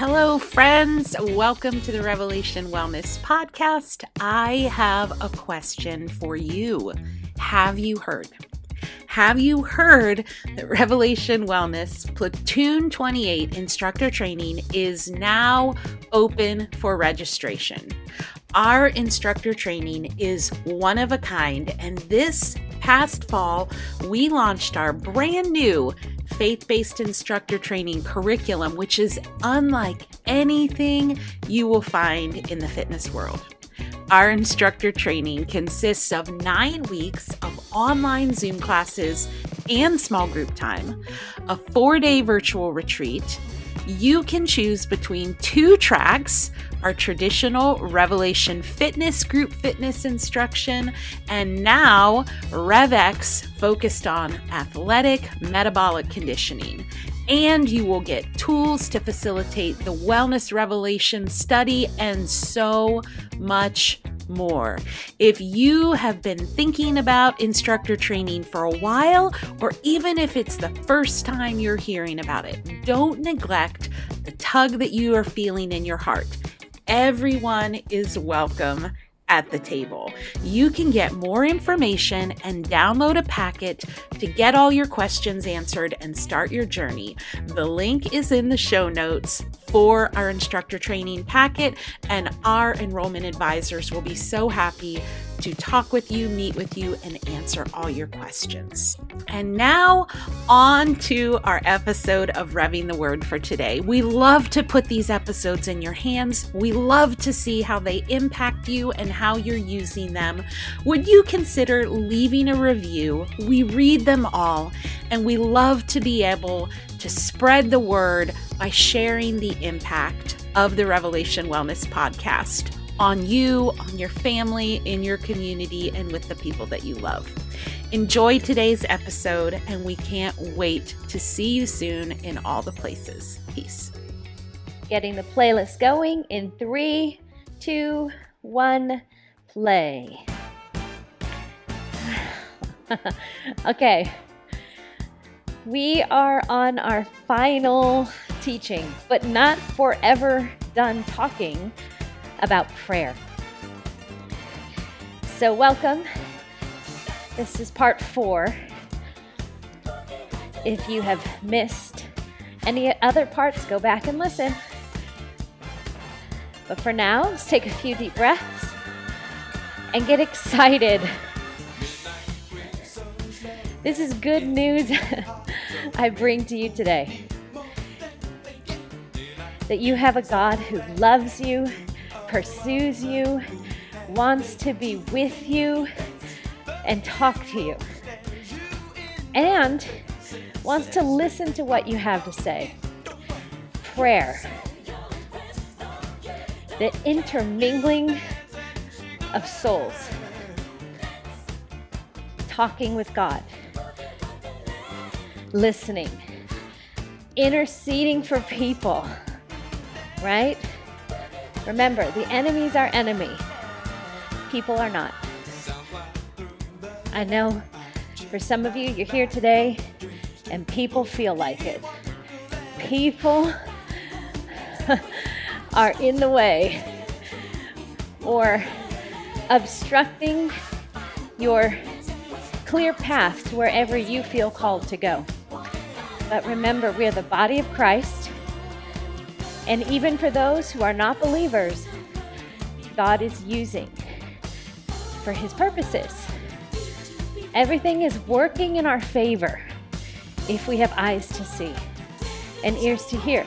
Hello, friends. Welcome to the Revelation Wellness Podcast. I have a question for you. Have you heard? Have you heard that Revelation Wellness Platoon 28 instructor training is now open for registration? Our instructor training is one of a kind, and this past fall, we launched our brand new faith-based instructor training curriculum, which is unlike anything you will find in the fitness world. Our instructor training consists of 9 weeks of online Zoom classes and small group time, a 4-day virtual retreat. You can choose between 2 tracks, our traditional Revelation Fitness group fitness instruction, and now RevX focused on athletic metabolic conditioning. And you will get tools to facilitate the wellness revelation study and so much more. If you have been thinking about instructor training for a while, or even if it's the first time you're hearing about it, don't neglect the tug that you are feeling in your heart. Everyone is welcome at the table. You can get more information and download a packet to get all your questions answered and start your journey. The link is in the show notes for our instructor training packet, and our enrollment advisors will be so happy to talk with you, meet with you, and answer all your questions. And now on to our episode of Revving the Word for today. We love to put these episodes in your hands. We love to see how they impact you and how you're using them. Would you consider leaving a review? We read them all, and we love to be able to spread the word by sharing the impact of the Revelation Wellness Podcast on you, on your family, in your community, and with the people that you love. Enjoy today's episode, and we can't wait to see you soon in all the places. Peace. Getting the playlist going in 3, 2, 1, play. Okay. We are on our final teaching, but not forever done talking about prayer. So welcome. This is part 4. If you have missed any other parts, go back and listen. But for now, let's take a few deep breaths and get excited. This is good news I bring to you today. That you have a God who loves you, pursues you, wants to be with you, and talk to you, and wants to listen to what you have to say. Prayer, the intermingling of souls, talking with God, listening, interceding for people, right? Remember, the enemy's our enemy. People are not. I know for some of you, you're here today and people feel like it. People are in the way or obstructing your clear path to wherever you feel called to go. But remember, we are the body of Christ. And even for those who are not believers, God is using for his purposes. Everything is working in our favor if we have eyes to see and ears to hear.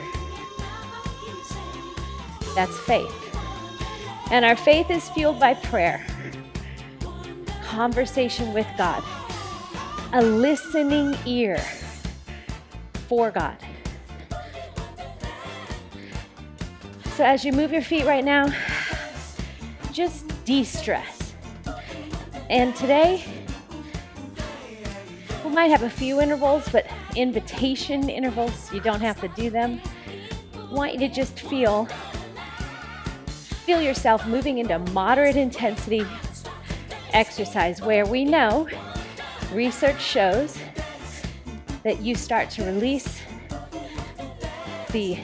That's faith. And our faith is fueled by prayer, conversation with God, a listening ear for God. So as you move your feet right now, just de-stress. And today, we might have a few intervals, but invitation intervals, you don't have to do them. I want you to just feel yourself moving into moderate intensity exercise where we know, research shows, that you start to release the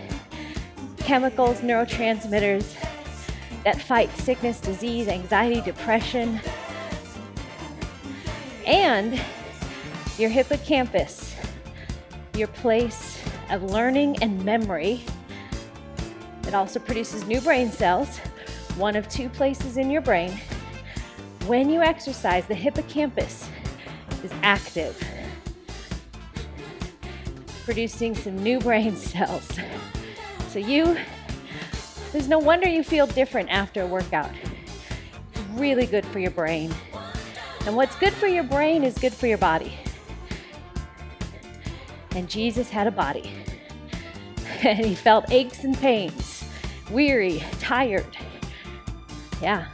chemicals, neurotransmitters that fight sickness, disease, anxiety, depression, and your hippocampus, your place of learning and memory. It also produces new brain cells, one of two places in your brain. When you exercise, the hippocampus is active, producing some new brain cells. So there's no wonder you feel different after a workout. It's really good for your brain. And what's good for your brain is good for your body. And Jesus had a body. And he felt aches and pains, weary, tired. Yeah.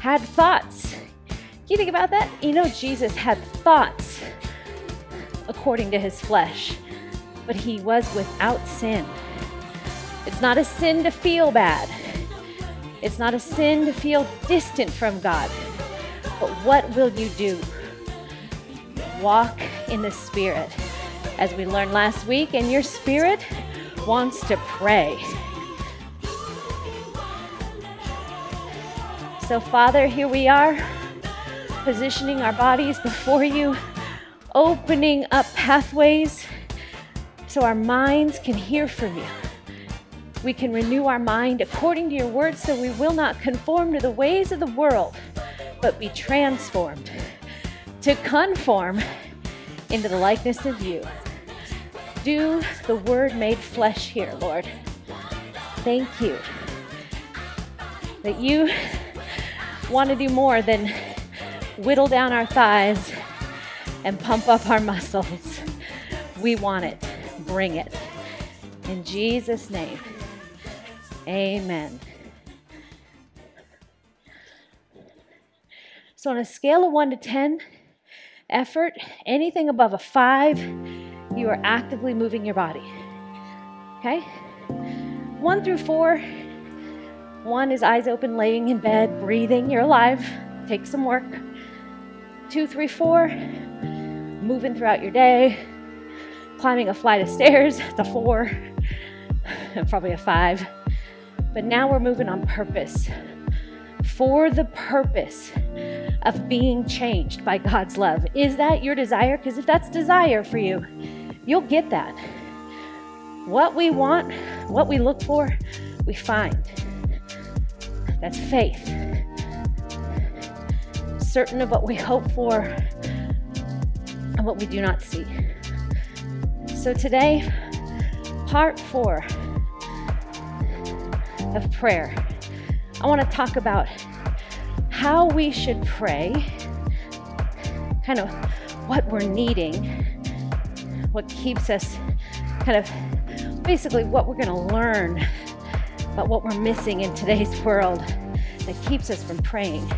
Had thoughts. Can you think about that? You know, Jesus had thoughts according to his flesh, but he was without sin. It's not a sin to feel bad. It's not a sin to feel distant from God. But what will you do? Walk in the Spirit. As we learned last week, and your spirit wants to pray. So Father, here we are, positioning our bodies before you, opening up pathways so our minds can hear from you. We can renew our mind according to your word, so we will not conform to the ways of the world, but be transformed to conform into the likeness of you. Do the word made flesh here, Lord. Thank you that you want to do more than whittle down our thighs and pump up our muscles. We want it. Bring it. In Jesus' name, amen. So on a scale of 1 to 10, effort, anything above a 5, you are actively moving your body. Okay? 1 through 4, 1 is eyes open, laying in bed, breathing. You're alive. Take some work. 2, 3, 4, moving throughout your day, climbing a flight of stairs. That's a 4, probably a 5. But now we're moving on purpose, for the purpose of being changed by God's love. Is that your desire? Because if that's desire for you, you'll get that. What we want, what we look for, we find. That's faith. Certain of what we hope for and what we do not see. So today, part 4 of prayer. I want to talk about how we should pray, kind of what we're needing, what keeps us, kind of basically what we're going to learn about what we're missing in today's world that keeps us from praying.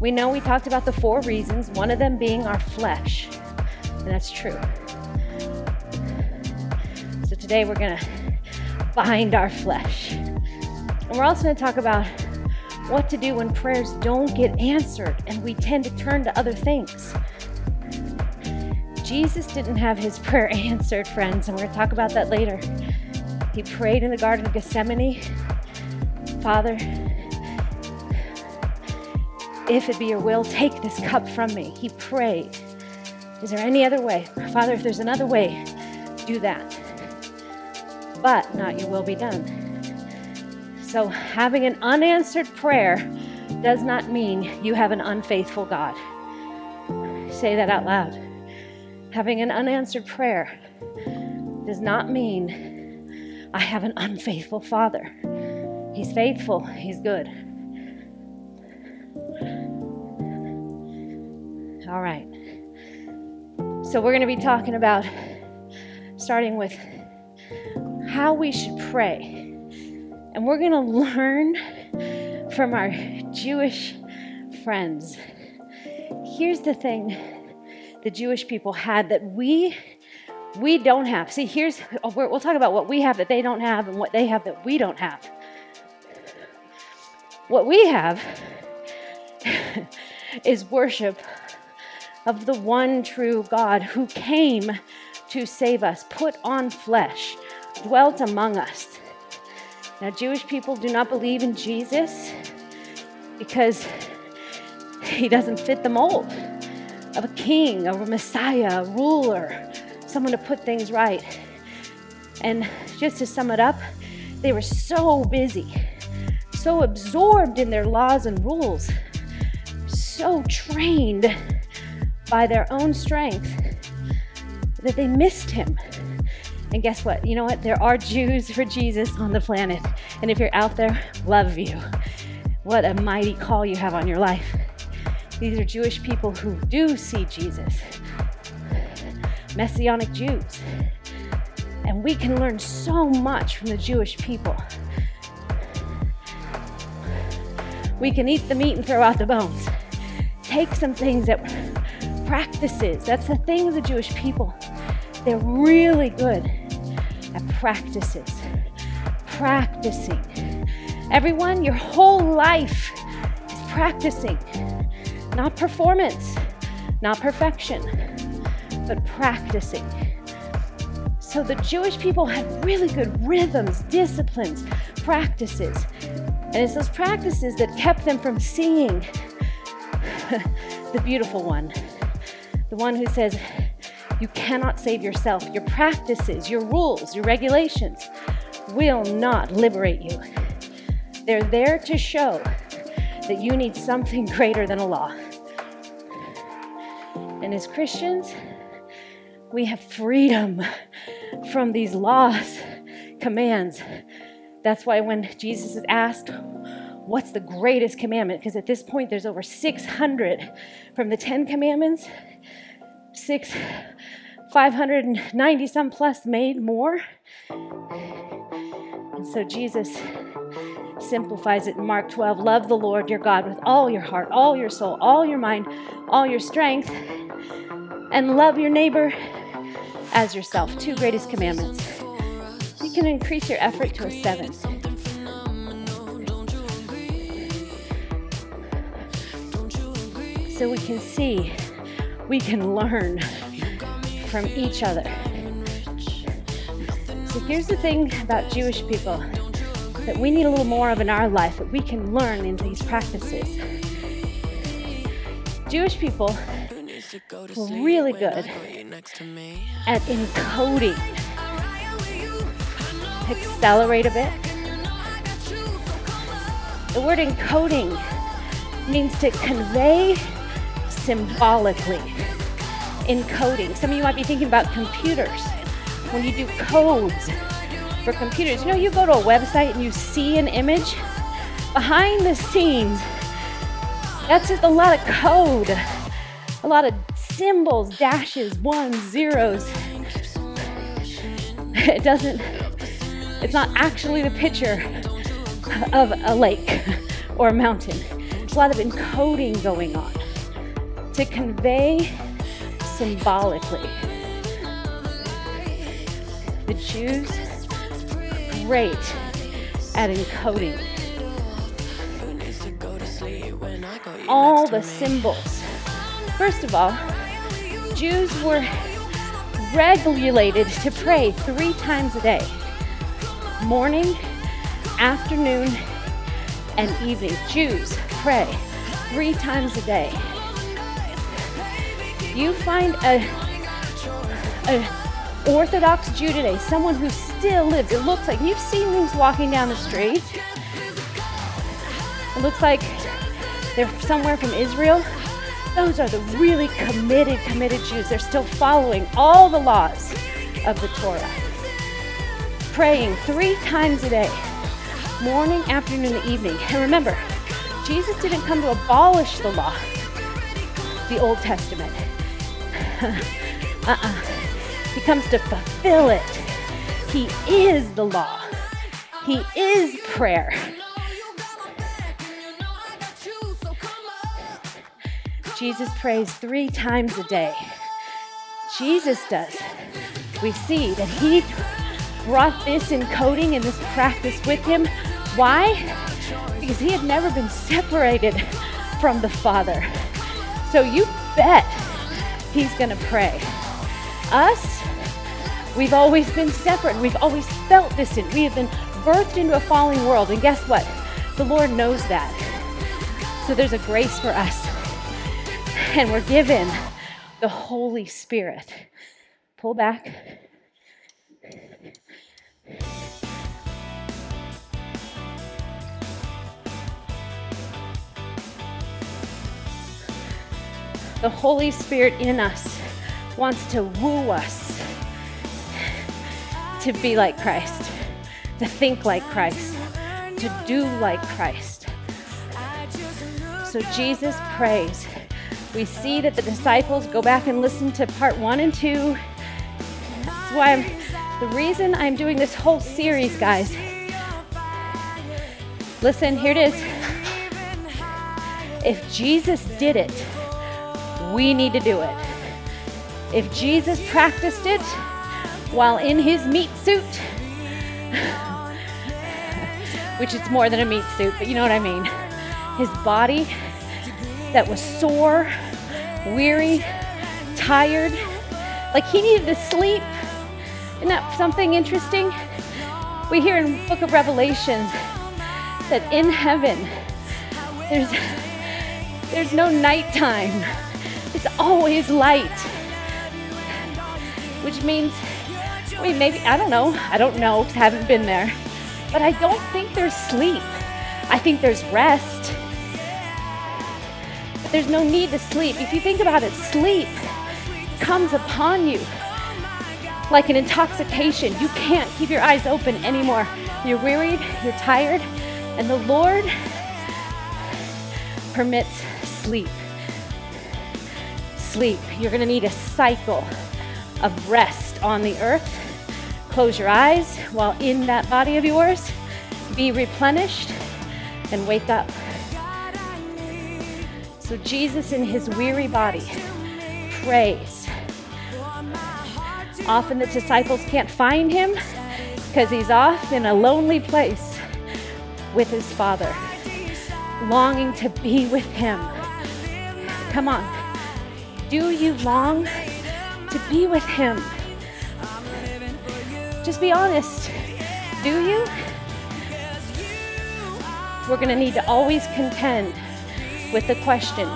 We know we talked about the 4 reasons, one of them being our flesh, and that's true. So today we're going to bind our flesh. And we're also going to talk about what to do when prayers don't get answered and we tend to turn to other things. Jesus didn't have his prayer answered, friends, and we're going to talk about that later. He prayed in the Garden of Gethsemane, Father, if it be your will, take this cup from me. He prayed. Is there any other way? Father, if there's another way, do that. But not your will be done. So having an unanswered prayer does not mean you have an unfaithful God. Say that out loud. Having an unanswered prayer does not mean I have an unfaithful Father. He's faithful. He's good. All right. So we're going to be talking about, starting with how we should pray. And we're going to learn from our Jewish friends. Here's the thing the Jewish people had that we don't have. See, we'll talk about what we have that they don't have and what they have that we don't have. What we have is worship of the one true God who came to save us, put on flesh, dwelt among us. Now, Jewish people do not believe in Jesus because he doesn't fit the mold of a king, of a Messiah, a ruler, someone to put things right. And just to sum it up, they were so busy, so absorbed in their laws and rules, so trained by their own strength that they missed him. And guess what? You know what? There are Jews for Jesus on the planet. And if you're out there, love you. What a mighty call you have on your life. These are Jewish people who do see Jesus. Messianic Jews. And we can learn so much from the Jewish people. We can eat the meat and throw out the bones. Take some things that were practices. That's the thing with the Jewish people. They're really good at practices, practicing. Everyone, your whole life is practicing. Not performance, not perfection, but practicing. So the Jewish people had really good rhythms, disciplines, practices. And it's those practices that kept them from seeing the beautiful one, the one who says, you cannot save yourself. Your practices, your rules, your regulations will not liberate you. They're there to show that you need something greater than a law. And as Christians, we have freedom from these laws, commands. That's why when Jesus is asked, what's the greatest commandment? Because at this point, there's over 600 from the 10 commandments. 590 some plus made more. And so Jesus simplifies it in Mark 12. Love the Lord your God with all your heart, all your soul, all your mind, all your strength, and love your neighbor as yourself. Two greatest commandments. You can increase your effort to a 7. So we can see, we can learn from each other. So here's the thing about Jewish people that we need a little more of in our life, that we can learn in these practices. Jewish people were really good at encoding. Accelerate a bit. The word encoding means to convey symbolically, encoding. Some of you might be thinking about computers. When you do codes for computers, you know, you go to a website and you see an image. Behind the scenes, that's just a lot of code, a lot of symbols, dashes, ones, zeros. It's not actually the picture of a lake or a mountain. There's a lot of encoding going on to convey symbolically. The Jews are great at encoding. All the symbols. First of all, Jews were regulated to pray 3 times a day. Morning, afternoon, and evening. Jews pray 3 times a day. You find an Orthodox Jew today, someone who still lives. It looks like, you've seen these walking down the street. It looks like they're somewhere from Israel. Those are the really committed Jews. They're still following all the laws of the Torah. Praying 3 times a day, morning, afternoon, and evening. And remember, Jesus didn't come to abolish the law, the Old Testament. He comes to fulfill it. He is the law. He is prayer. Jesus prays 3 times a day. Jesus does. We see that he brought this encoding and this practice with him. Why? Because he had never been separated from the Father. So you bet he's gonna pray. Us, we've always been separate. We've always felt distant. We have been birthed into a falling world. And guess what? The Lord knows that. So there's a grace for us. And we're given the Holy Spirit. Pull back. The Holy Spirit in us wants to woo us to be like Christ, to think like Christ, to do like Christ. So Jesus prays. We see that the disciples go back and listen to part 1 and 2. That's why the reason I'm doing this whole series, guys. Listen, here it is. If Jesus did it, we need to do it. If Jesus practiced it while in his meat suit, which it's more than a meat suit, but you know what I mean. His body that was sore, weary, tired, like he needed to sleep. Isn't that something interesting? We hear in the book of Revelation that in heaven, there's no nighttime. It's always light, which means we maybe, I don't know, because I haven't been there, but I don't think there's sleep. I think there's rest, but there's no need to sleep. If you think about it, sleep comes upon you like an intoxication. You can't keep your eyes open anymore. You're wearied, you're tired, and the Lord permits sleep. Sleep. You're going to need a cycle of rest on the earth. Close your eyes while in that body of yours. Be replenished and wake up. So Jesus in his weary body prays. Often the disciples can't find him because he's off in a lonely place with his Father, longing to be with him. Come on. Do you long to be with him? Just be honest. Do you? We're going to need to always contend with the question,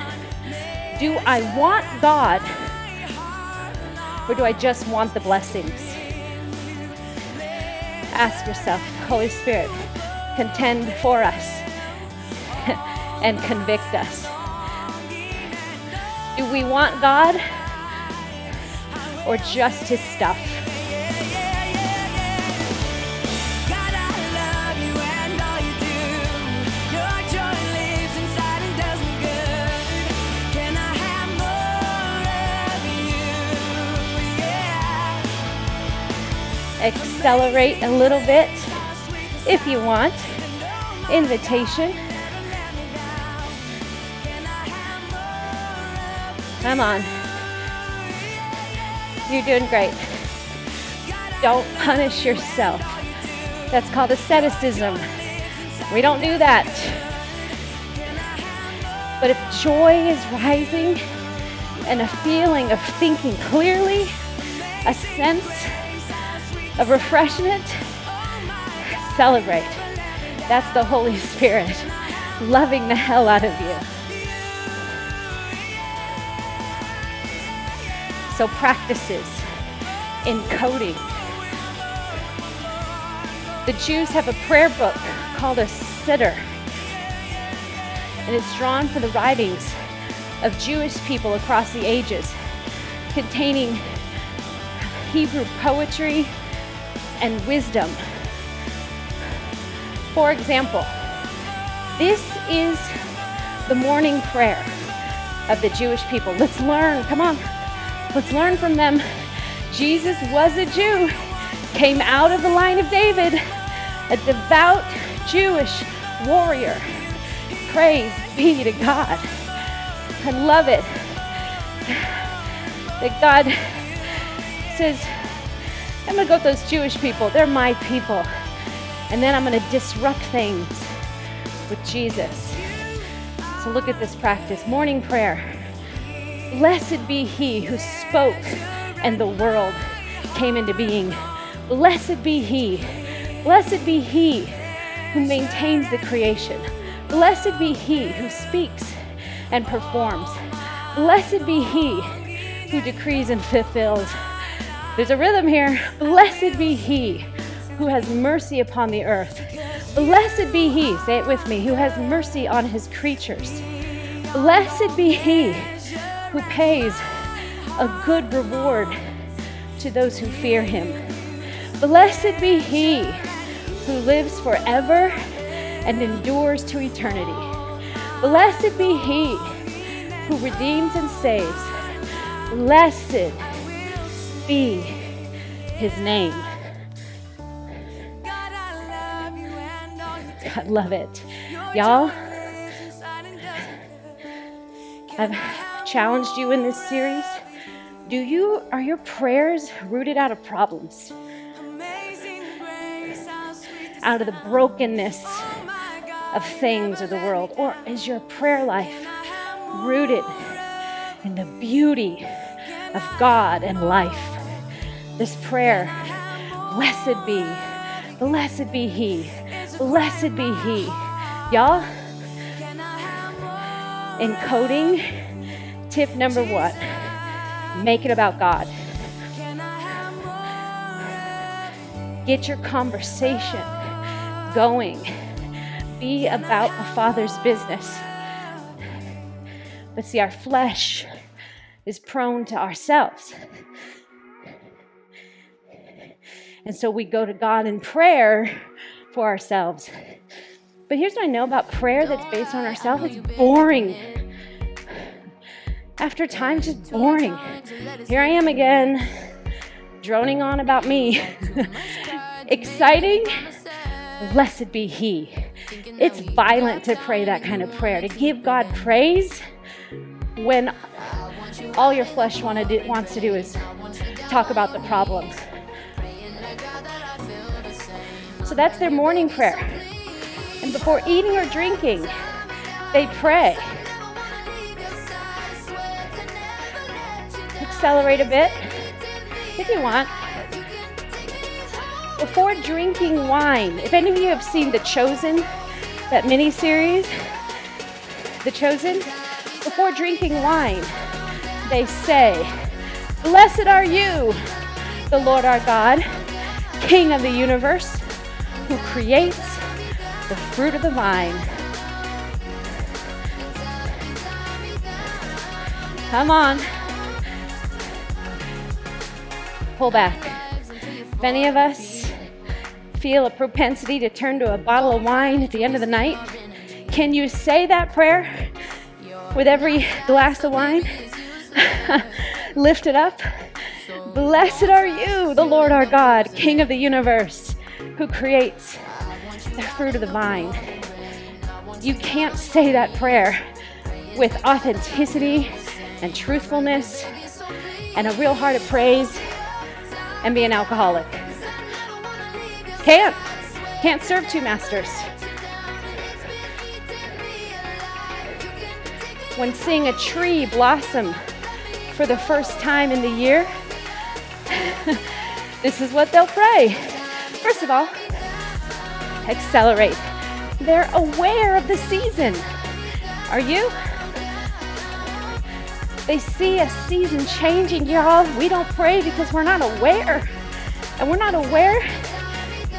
do I want God or do I just want the blessings? Ask yourself, Holy Spirit, contend for us and convict us. Do we want God or just his stuff? Accelerate a little bit if you want. Invitation. Come on. You're doing great. Don't punish yourself. That's called asceticism. We don't do that. But if joy is rising and a feeling of thinking clearly, a sense of refreshment, celebrate. That's the Holy Spirit loving the hell out of you. So practices, encoding. The Jews have a prayer book called a Siddur, and it's drawn from the writings of Jewish people across the ages, containing Hebrew poetry and wisdom. For example, this is the morning prayer of the Jewish people. Let's learn, come on. Let's learn from them. Jesus was a Jew, came out of the line of David, a devout Jewish warrior. Praise be to God. I love it that God says, I'm going to go with those Jewish people. They're my people. And then I'm going to disrupt things with Jesus. So look at this practice. Morning prayer. Blessed be he who spoke and the world came into being. Blessed be he Blessed be He who maintains the creation. Blessed be He who speaks and performs. Blessed be He who decrees and fulfills. There's a rhythm here. Blessed be He who has mercy upon the earth. Blessed be He, say it with me, who has mercy on His creatures. Blessed be He who pays a good reward to those who fear Him. Blessed be He who lives forever and endures to eternity. Blessed be He who redeems and saves. Blessed be His name. I love it. Y'all, I've challenged you in this series. Are your prayers rooted out of problems? Out of the brokenness of things or the world? Or is your prayer life rooted in the beauty of God and life? This prayer, blessed be He, blessed be He. Y'all, encoding tip number one, make it about God. Get your conversation going. Be about the Father's business. But see, our flesh is prone to ourselves. And so we go to God in prayer for ourselves. But here's what I know about prayer that's based on ourselves. It's boring. After time, just boring. Here I am again, droning on about me. Exciting? Blessed be He. It's violent to pray that kind of prayer, to give God praise when all your flesh wants to do is talk about the problems. So that's their morning prayer. And before eating or drinking, they pray. Accelerate a bit if you want. Before drinking wine, if any of you have seen The Chosen, that miniseries, The Chosen, before drinking wine, they say, "Blessed are you, the Lord our God, King of the universe, who creates the fruit of the vine." Come on. Pull back. If any of us feel a propensity to turn to a bottle of wine at the end of the night, can you say that prayer with every glass of wine? Lift it up. Blessed are you, the Lord our God, King of the universe, who creates the fruit of the vine. You can't say that prayer with authenticity and truthfulness and a real heart of praise and be an alcoholic. Can't serve two masters. When seeing a tree blossom for the first time in the year, this is what they'll pray. First of all, accelerate. They're aware of the season. Are you? They see a season changing, y'all. We don't pray because we're not aware. And we're not aware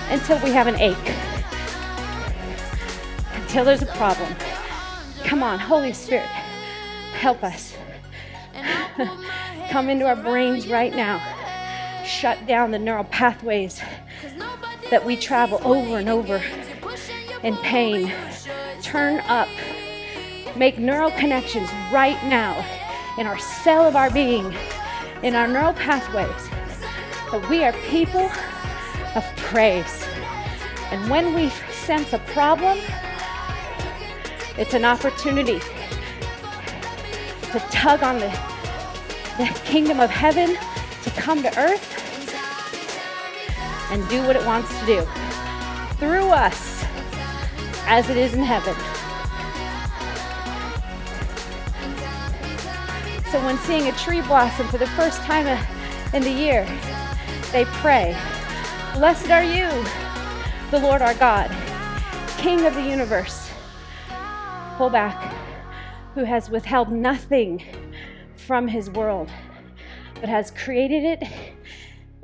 until we have an ache. Until there's a problem. Come on, Holy Spirit, help us. Come into our brains right now. Shut down the neural pathways that we travel over and over in pain. Turn up. Make neural connections right now in our cell of our being, in our neural pathways, that we are people of praise. And when we sense a problem, it's an opportunity to tug on the kingdom of heaven to come to earth and do what it wants to do through us as it is in heaven. So when seeing a tree blossom for the first time in the year, they pray, "Blessed are you, the Lord our God, King of the universe, pull back, who has withheld nothing from his world, but has created it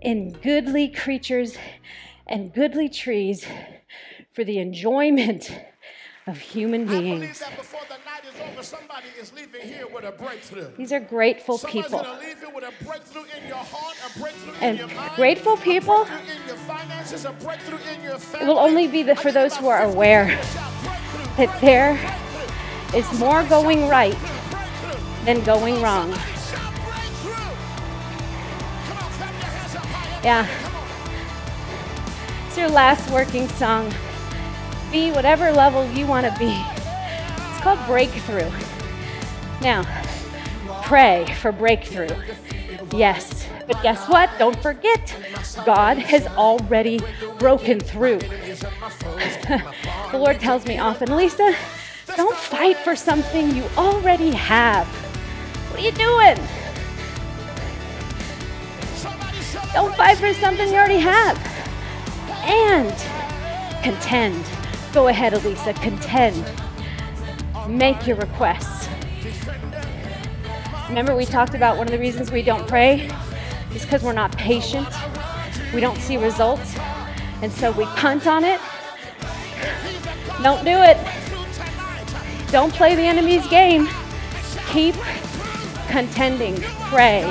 in goodly creatures and goodly trees for the enjoyment of human beings. I believe that before the night is over, somebody is leaving here with a breakthrough. These are grateful people. Somebody's going to leave here with a breakthrough in your heart, a breakthrough in your mind, grateful people. A breakthrough in your finances, a breakthrough in your family. It will only be for those who are aware that there is more going right than going wrong. Yeah. It's your last working song. Be whatever level you want to be. It's called breakthrough. Now, pray for breakthrough. Yes, but guess what? Don't forget, God has already broken through. The Lord tells me often, Lisa, don't fight for something you already have. What are you doing? Don't fight for something you already have. And contend. Go ahead, Elisa, contend. Make your requests. Remember we talked about one of the reasons we don't pray is because we're not patient. We don't see results, and so we punt on it. Don't do it. Don't play the enemy's game. Keep contending. Pray.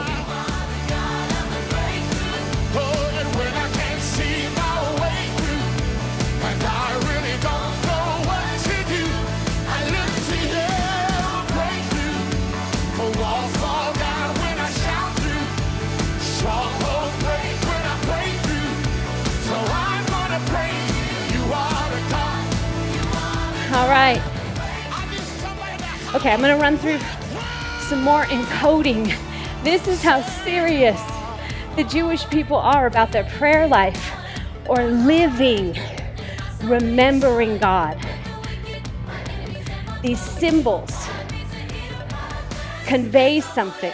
All right. Okay, I'm going to run through some more encoding. This is how serious the Jewish people are about their prayer life or living, remembering God. These symbols convey something.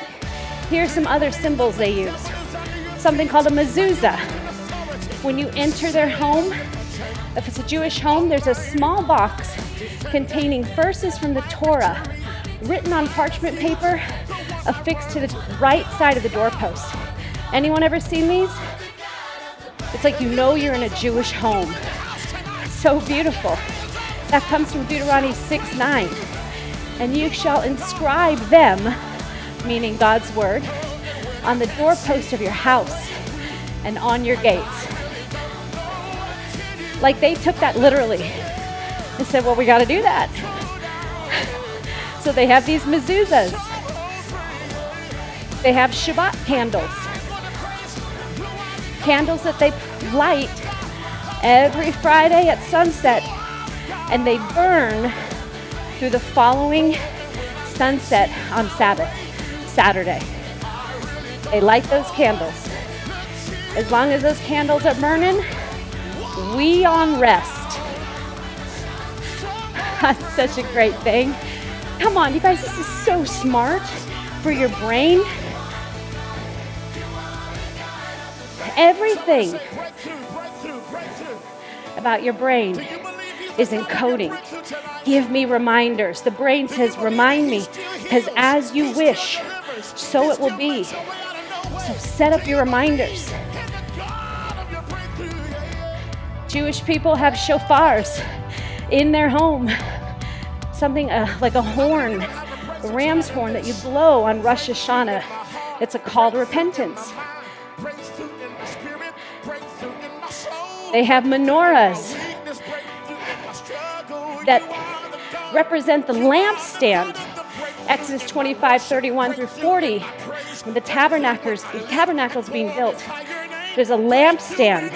Here's some other symbols they use. Something called a mezuzah. When you enter their home, if it's a Jewish home, there's a small box containing verses from the Torah written on parchment paper affixed to the right side of the doorpost. Anyone ever seen these? It's like you know you're in a Jewish home. It's so beautiful. That comes from Deuteronomy 6:9. And you shall inscribe them, meaning God's word, on the doorpost of your house and on your gates. Like they took that literally and said, well, we got to do that. So they have these mezuzahs. They have Shabbat candles. Candles that they light every Friday at sunset, and they burn through the following sunset on Sabbath, Saturday. They light those candles. As long as those candles are burning, we on rest. That's such a great thing. Come on, you guys, this is so smart for your brain. Everything about your brain is encoding. Give me reminders. The brain says, remind me, because as you wish, so it will be. So set up your reminders. Jewish people have shofars in their home, something like a horn, a ram's horn that you blow on Rosh Hashanah. It's a call to repentance. They have menorahs that represent the lampstand. Exodus 25:31-40, when the tabernacle's being built, there's a lampstand.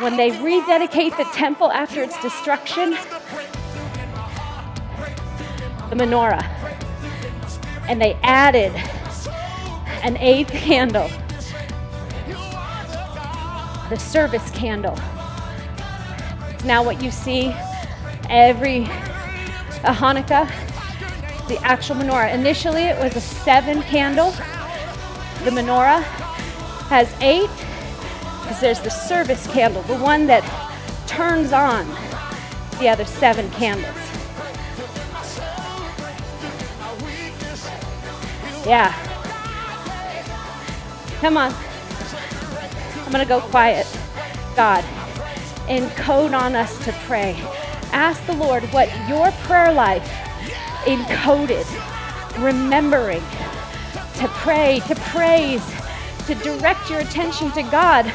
When they rededicate the temple after its destruction, the menorah. And they added an eighth candle, the service candle. It's now what you see every Hanukkah, the actual menorah. Initially, it was a 7 candle. The menorah has 8. The because there's the service candle, the one that turns on the other 7 candles. Yeah. Come on. I'm going to go quiet. God, encode on us to pray. Ask the Lord what your prayer life encoded, remembering to pray, to praise, to direct your attention to God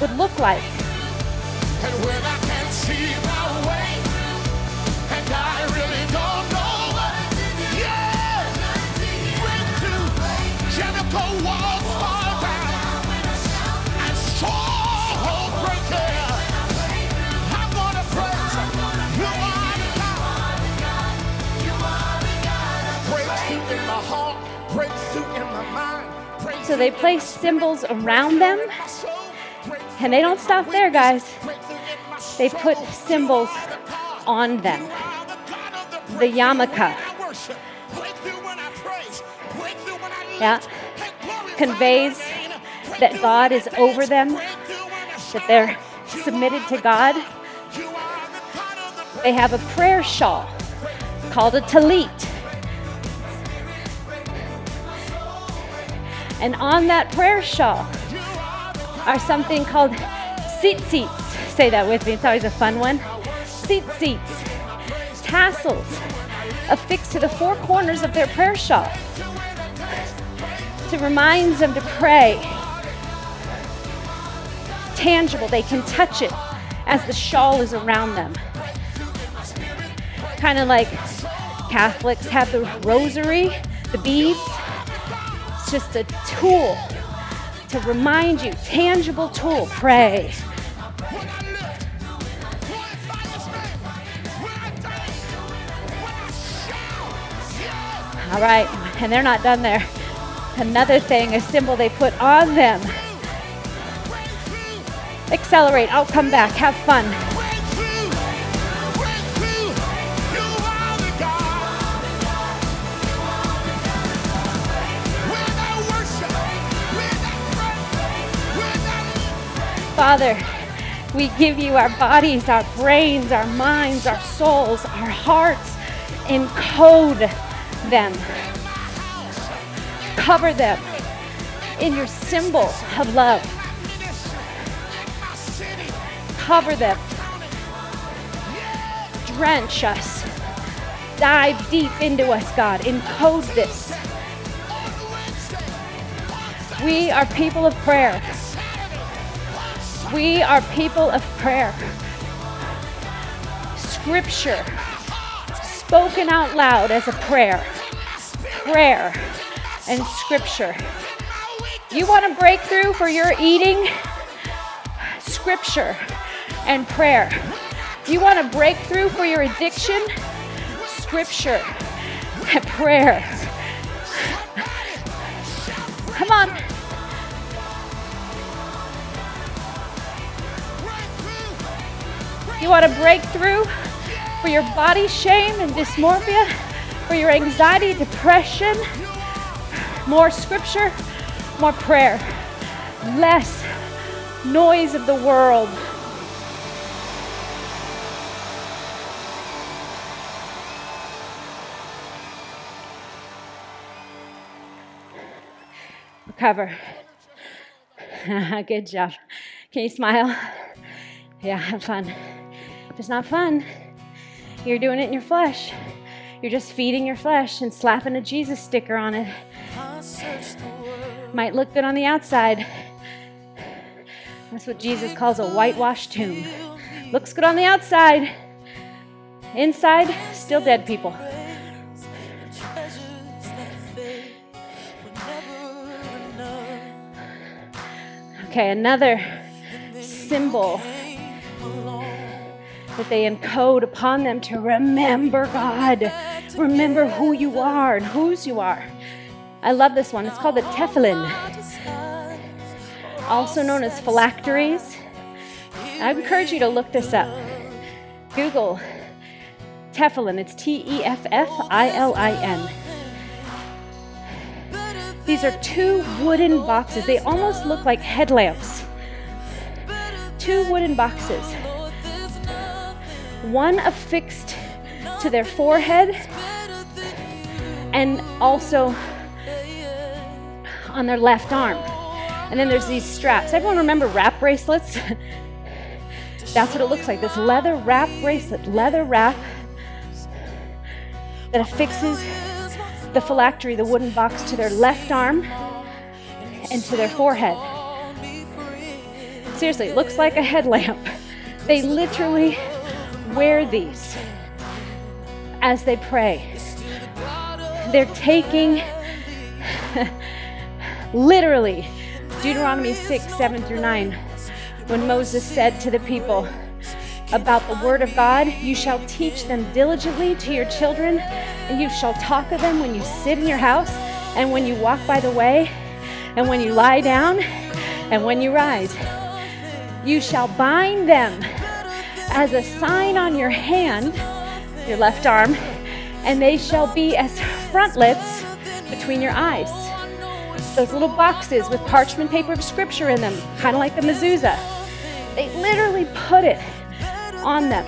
would look like. And when I can't see my way, and I really don't know what I did, yeah, when to Jericho walls fall down, and stronghold break there, I'm gonna praise you are the God. You are the God. Breakthrough in my heart, breakthrough in my mind. So they place symbols around them, and they don't stop there, guys. They put symbols on them. The yarmulke, yeah, conveys that God is over them, that they're submitted to God. They have a prayer shawl called a tallit. And on that prayer shawl are something called tzitzits. Say that with me, it's always a fun one. Tzitzits, tassels affixed to the 4 corners of their prayer shawl to remind them to pray. Tangible, they can touch it as the shawl is around them. Kind of like Catholics have the rosary, the beads. Just a tool to remind you, tangible tool, pray. All right, and they're not done there. Another thing, a symbol they put on them. Accelerate, I'll come back, have fun. Father, we give you our bodies, our brains, our minds, our souls, our hearts. Encode them. Cover them in your symbol of love. Cover them. Drench us. Dive deep into us, God. Encode this. We are people of prayer. We are people of prayer. Scripture spoken out loud as a prayer. Prayer and scripture. You want a breakthrough for your eating? Scripture and prayer. You want a breakthrough for your addiction? Scripture and prayer. Come on. You want a breakthrough for your body shame and dysmorphia, for your anxiety, depression, more scripture, more prayer, less noise of the world. Recover. Good job. Can you smile? Yeah, have fun. It's not fun. You're doing it in your flesh. You're just feeding your flesh and slapping a Jesus sticker on it. Might look good on the outside. That's what Jesus calls a whitewashed tomb. Looks good on the outside. Inside, still dead people. Okay, another symbol that they encode upon them to remember God. Remember who you are and whose you are. I love this one. It's called the tefillin, also known as phylacteries. I encourage you to look this up. Google tefillin. It's T-E-F-F-I-L-I-N. These are 2 wooden boxes. They almost look like headlamps. two wooden boxes, one affixed to their forehead and also on their left arm. And then there's these straps. Everyone remember wrap bracelets? That's what it looks like, this leather wrap bracelet, leather wrap that affixes the phylactery, the wooden box, to their left arm and to their forehead. Seriously, it looks like a headlamp. They literally wear these as they pray. They're taking literally Deuteronomy 6:7-9, when Moses said to the people about the word of God, "You shall teach them diligently to your children, and you shall talk of them when you sit in your house, and when you walk by the way, and when you lie down, and when you rise. You shall bind them as a sign on your hand," your left arm, "and they shall be as frontlets between your eyes." Those little boxes with parchment paper of scripture in them, kind of like the mezuzah. They literally put it on them.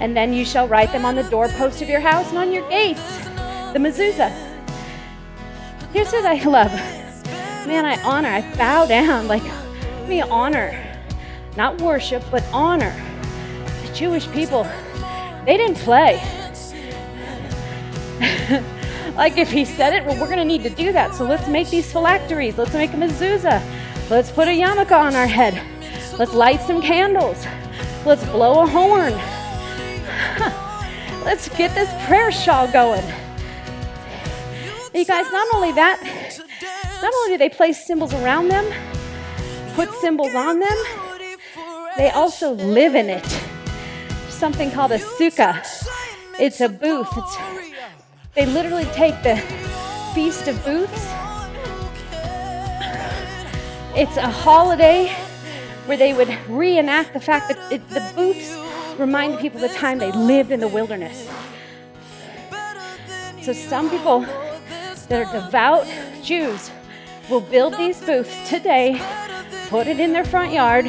"And then you shall write them on the doorposts of your house and on your gates," the mezuzah. Here's what I love. Man, I honor, I bow down, like, me honor, not worship, but honor the Jewish people. They didn't play. Like, if he said it, well, we're going to need to do that. So let's make these phylacteries. Let's make a mezuzah. Let's put a yarmulke on our head. Let's light some candles. Let's blow a horn. Let's get this prayer shawl going. You guys, not only do they place symbols around them, put symbols on them, they also live in it. There's something called a sukkah. It's a booth. They literally take the Feast of Booths. It's a holiday where they would reenact the fact that the booths remind people of the time they lived in the wilderness. So some people that are devout Jews will build these booths today, put it in their front yard,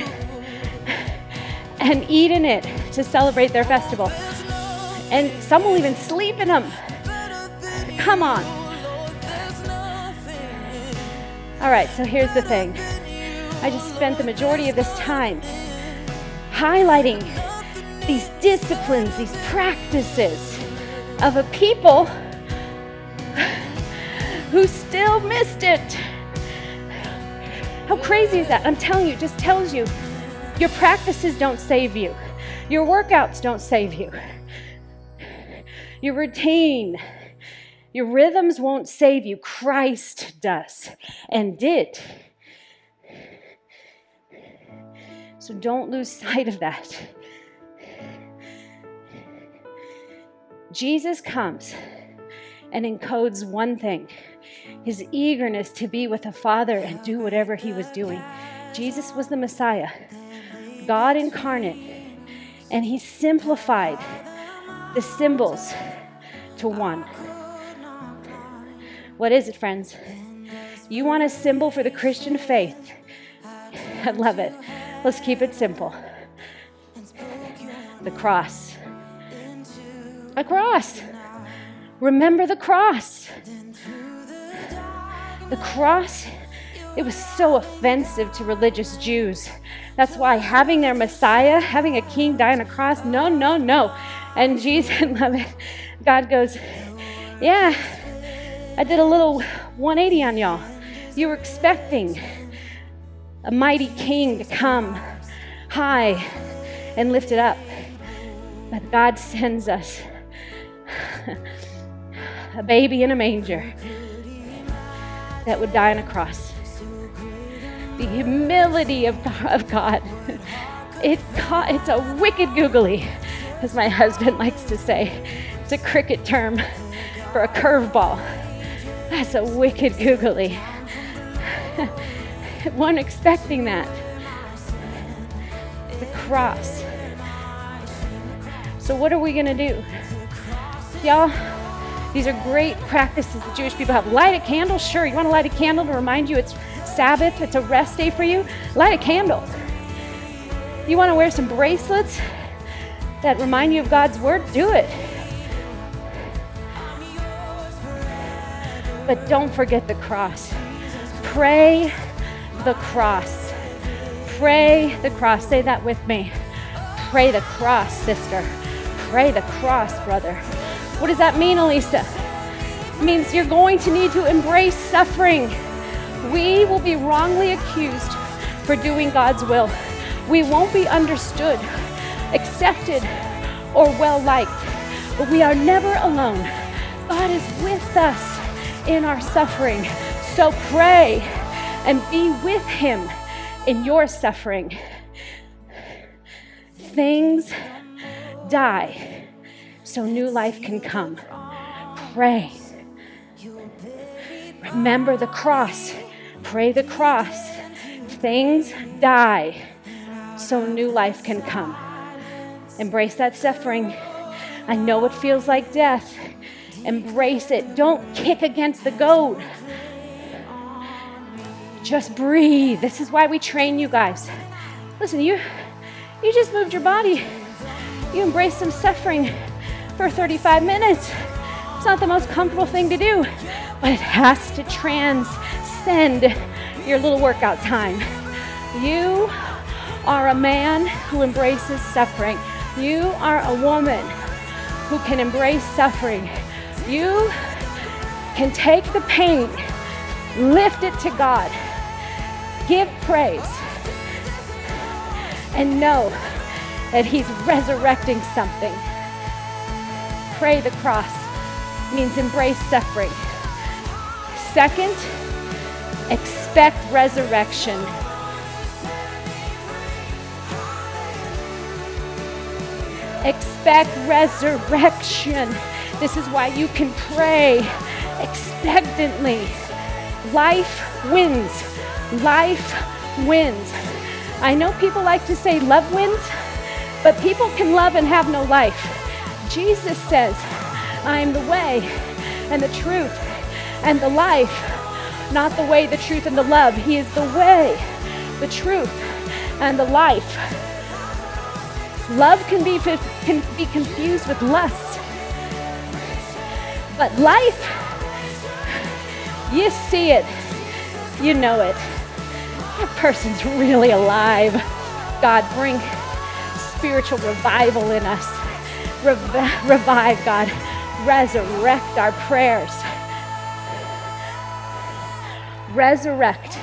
and eat in it to celebrate their festival. And some will even sleep in them. Come on. All right, so here's the thing. I just spent the majority of this time highlighting these disciplines, these practices of a people who still missed it. How crazy is that? I'm telling you, it just tells you your practices don't save you. Your workouts don't save you. Your routine, your rhythms won't save you. Christ does and did. So don't lose sight of that. Jesus comes and encodes one thing: his eagerness to be with the Father and do whatever he was doing. Jesus was the Messiah, God incarnate, and he simplified the symbols to one. What is it, friends? You want a symbol for the Christian faith? I love it. Let's keep it simple. The cross. A cross. Remember the cross. The cross, it was so offensive to religious Jews. That's why having their Messiah, having a king die on a cross, no, no, no. And Jesus, love it. God goes, yeah, I did a little 180 on y'all. You were expecting a mighty king to come high and lifted up. But God sends us a baby in a manger that would die on a cross. The humility of God. It's a wicked googly, as my husband likes to say. It's a cricket term for a curveball. That's a wicked googly. One expecting that. The cross. So what are we going to do? Y'all, these are great practices the Jewish people have. Light a candle? Sure, you want to light a candle to remind you it's Sabbath, it's a rest day for you, light a candle. You want to wear some bracelets that remind you of God's word, do it. But don't forget the cross. Pray the cross. Pray the cross. Say that with me. Pray the cross, sister. Pray the cross, brother. What does that mean, Elisa? It means you're going to need to embrace suffering. We will be wrongly accused for doing God's will. We won't be understood, accepted, or well-liked, but we are never alone. God is with us in our suffering. So pray and be with Him in your suffering. Things die so new life can come. Pray. Remember the cross. Pray the cross. Things die so new life can come. Embrace that suffering. I know it feels like death. Embrace it. Don't kick against the goat. Just breathe. This is why we train you guys. Listen, you just moved your body. You embraced some suffering for 35 minutes. It's not the most comfortable thing to do, but it has to transcend your little workout time. You are a man who embraces suffering. You are a woman who can embrace suffering. You can take the pain, lift it to God, give praise, and know that He's resurrecting something. Pray the cross means embrace suffering. Second, expect resurrection. Expect resurrection. This is why you can pray expectantly. Life wins. Life wins. I know people like to say love wins, but people can love and have no life. Jesus says, I am the way and the truth and the life. Not the way, the truth, and the love. He is the way, the truth, and the life. Love can be confused with lust. But life, you see it, you know it. That person's really alive. God, bring spiritual revival in us. Revive, God. Resurrect our prayers. Resurrect.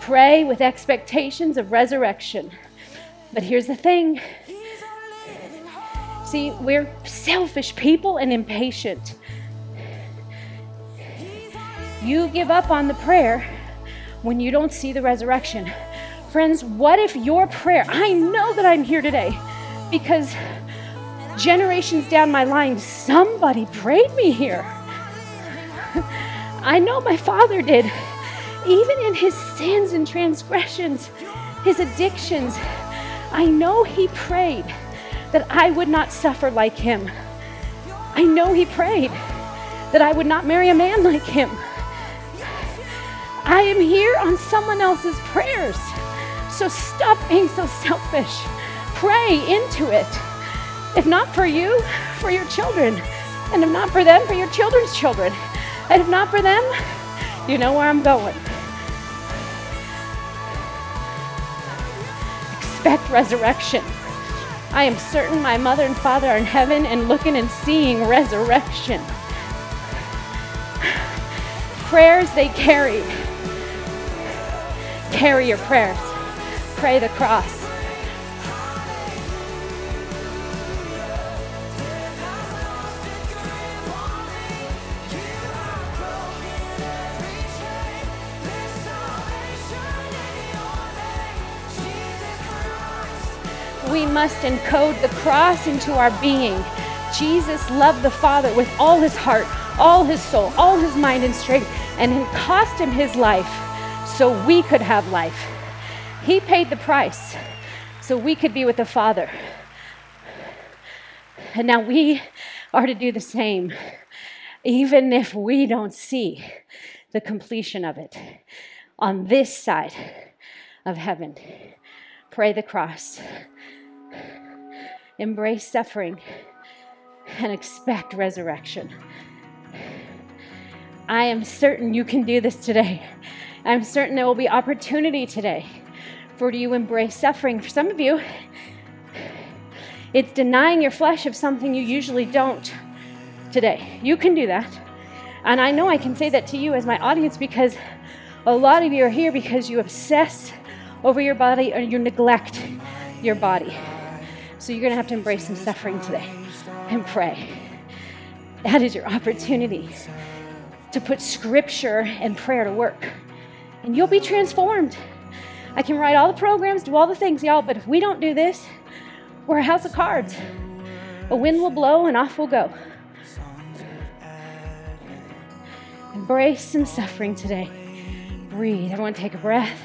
Pray with expectations of resurrection. But here's the thing. See, we're selfish people and impatient. You give up on the prayer when you don't see the resurrection. Friends, what if your prayer, I know that I'm here today because generations down my line, somebody prayed me here. I know my father did. Even in his sins and transgressions, his addictions, I know he prayed that I would not suffer like him. I know he prayed that I would not marry a man like him. I am here on someone else's prayers. So stop being so selfish. Pray into it. If not for you, for your children. And if not for them, for your children's children. And if not for them, you know where I'm going. Expect resurrection. I am certain my mother and father are in heaven and looking and seeing resurrection. Prayers they carried. Carry your prayers. Pray the cross. We must encode the cross into our being. Jesus loved the Father with all his heart, all his soul, all his mind and strength, and it cost him his life so we could have life. He paid the price so we could be with the Father. And now we are to do the same, even if we don't see the completion of it on this side of heaven. Pray the cross. Embrace suffering and expect resurrection. I am certain you can do this today. I'm certain there will be opportunity today for you to embrace suffering. For some of you, it's denying your flesh of something you usually don't today. You can do that. And I know I can say that to you as my audience, because a lot of you are here because you obsess over your body or you neglect your body. So you're going to have to embrace some suffering today and pray. That is your opportunity to put scripture and prayer to work. And you'll be transformed. I can write all the programs, do all the things, y'all, but if we don't do this, we're a house of cards. A wind will blow and off we'll go. Embrace some suffering today. Breathe. Everyone take a breath.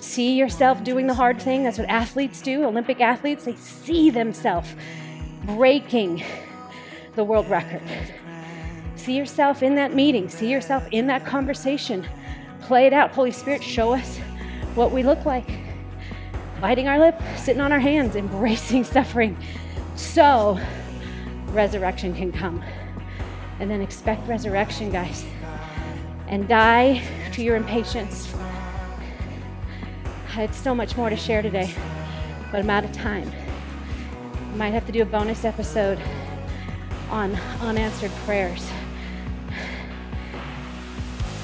See yourself doing the hard thing. That's what athletes do. Olympic athletes, they see themselves breaking the world record. See yourself in that meeting. See yourself in that conversation. Play it out. Holy Spirit, show us what we look like. Biting our lip, sitting on our hands, embracing suffering, so resurrection can come. And then expect resurrection, guys. And die to your impatience. I had so much more to share today, but I'm out of time. I might have to do a bonus episode on unanswered prayers,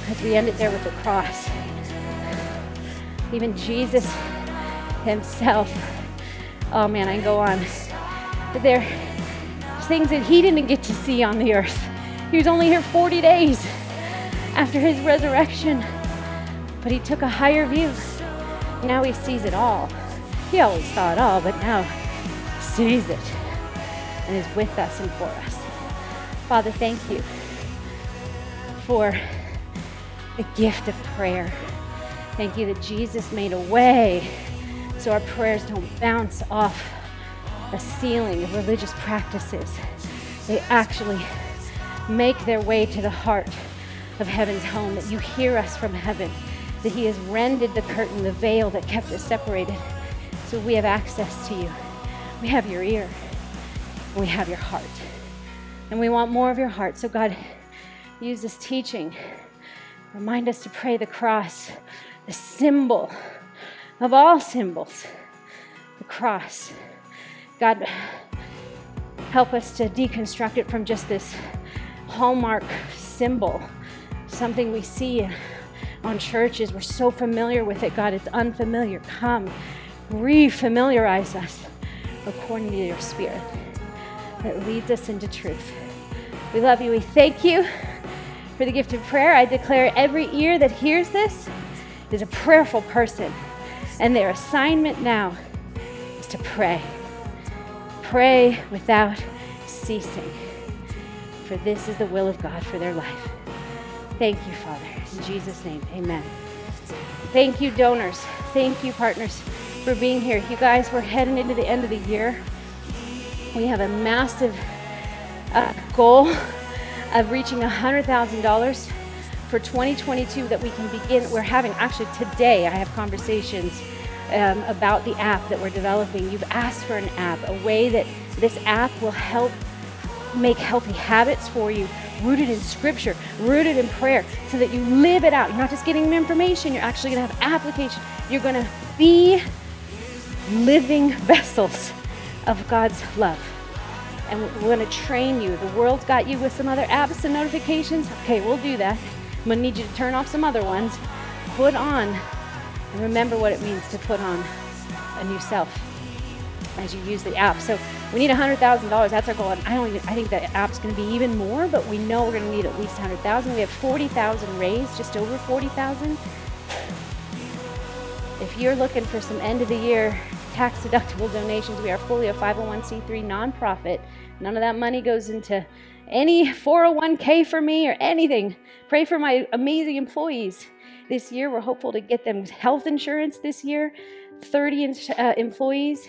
as we ended there with the cross. Even Jesus himself, oh man, I can go on. But there are things that he didn't get to see on the earth. He was only here 40 days after his resurrection, but he took a higher view. Now he sees it all. He always saw it all, but now sees it and is with us and for us. Father, thank you for the gift of prayer. Thank you that Jesus made a way so our prayers don't bounce off the ceiling of religious practices. They actually make their way to the heart of heaven's home, that you hear us from heaven, that he has rended the curtain, the veil that kept us separated, so we have access to you. We have your ear, and we have your heart, and we want more of your heart. So God, use this teaching. Remind us to pray the cross, the symbol of all symbols, the cross. God, help us to deconstruct it from just this hallmark symbol, something we see on churches. We're so familiar with it, God. It's unfamiliar. Come, re-familiarize us according to your spirit that leads us into truth. We love you. We thank you for the gift of prayer. I declare every ear that hears this is a prayerful person, and their assignment now is to pray. Pray without ceasing, for this is the will of God for their life. Thank you, Father. In Jesus' name, amen. Thank you, donors. Thank you, partners, for being here. You guys, we're heading into the end of the year. We have a massive goal of reaching $100,000 for 2022 that we can begin. We're having, actually today, I have conversations about the app that we're developing. You've asked for an app, a way that this app will help make healthy habits for you, rooted in scripture, rooted in prayer, so that you live it out. You're not just getting information, you're actually going to have application. You're going to be living vessels of God's love. And we're going to train you. The world's got you with some other apps and notifications. Okay, we'll do that. I'm going to need you to turn off some other ones. Put on, and remember what it means to put on a new self as you use the app. So we need $100,000. That's our goal. And I think the app's going to be even more, but we know we're going to need at least $100,000. We have $40,000 raised, just over $40,000. If you're looking for some end of the year tax deductible donations, we are fully a 501c3 nonprofit. None of that money goes into any 401k for me or anything. Pray for my amazing employees. This year, we're hopeful to get them health insurance this year, 30 employees.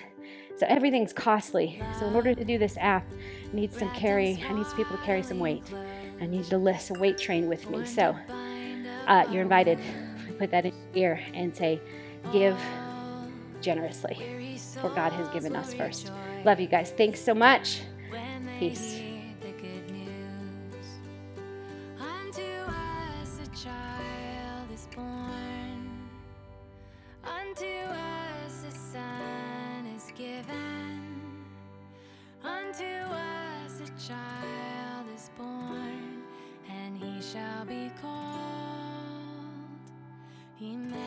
So everything's costly. So in order to do this app, I need some people to carry some weight. I need you to lift a weight train with me. So you're invited. Put that in your ear and say, give generously, for God has given us first. Love you guys. Thanks so much. Peace. Child is born, and he shall be called Emmanuel.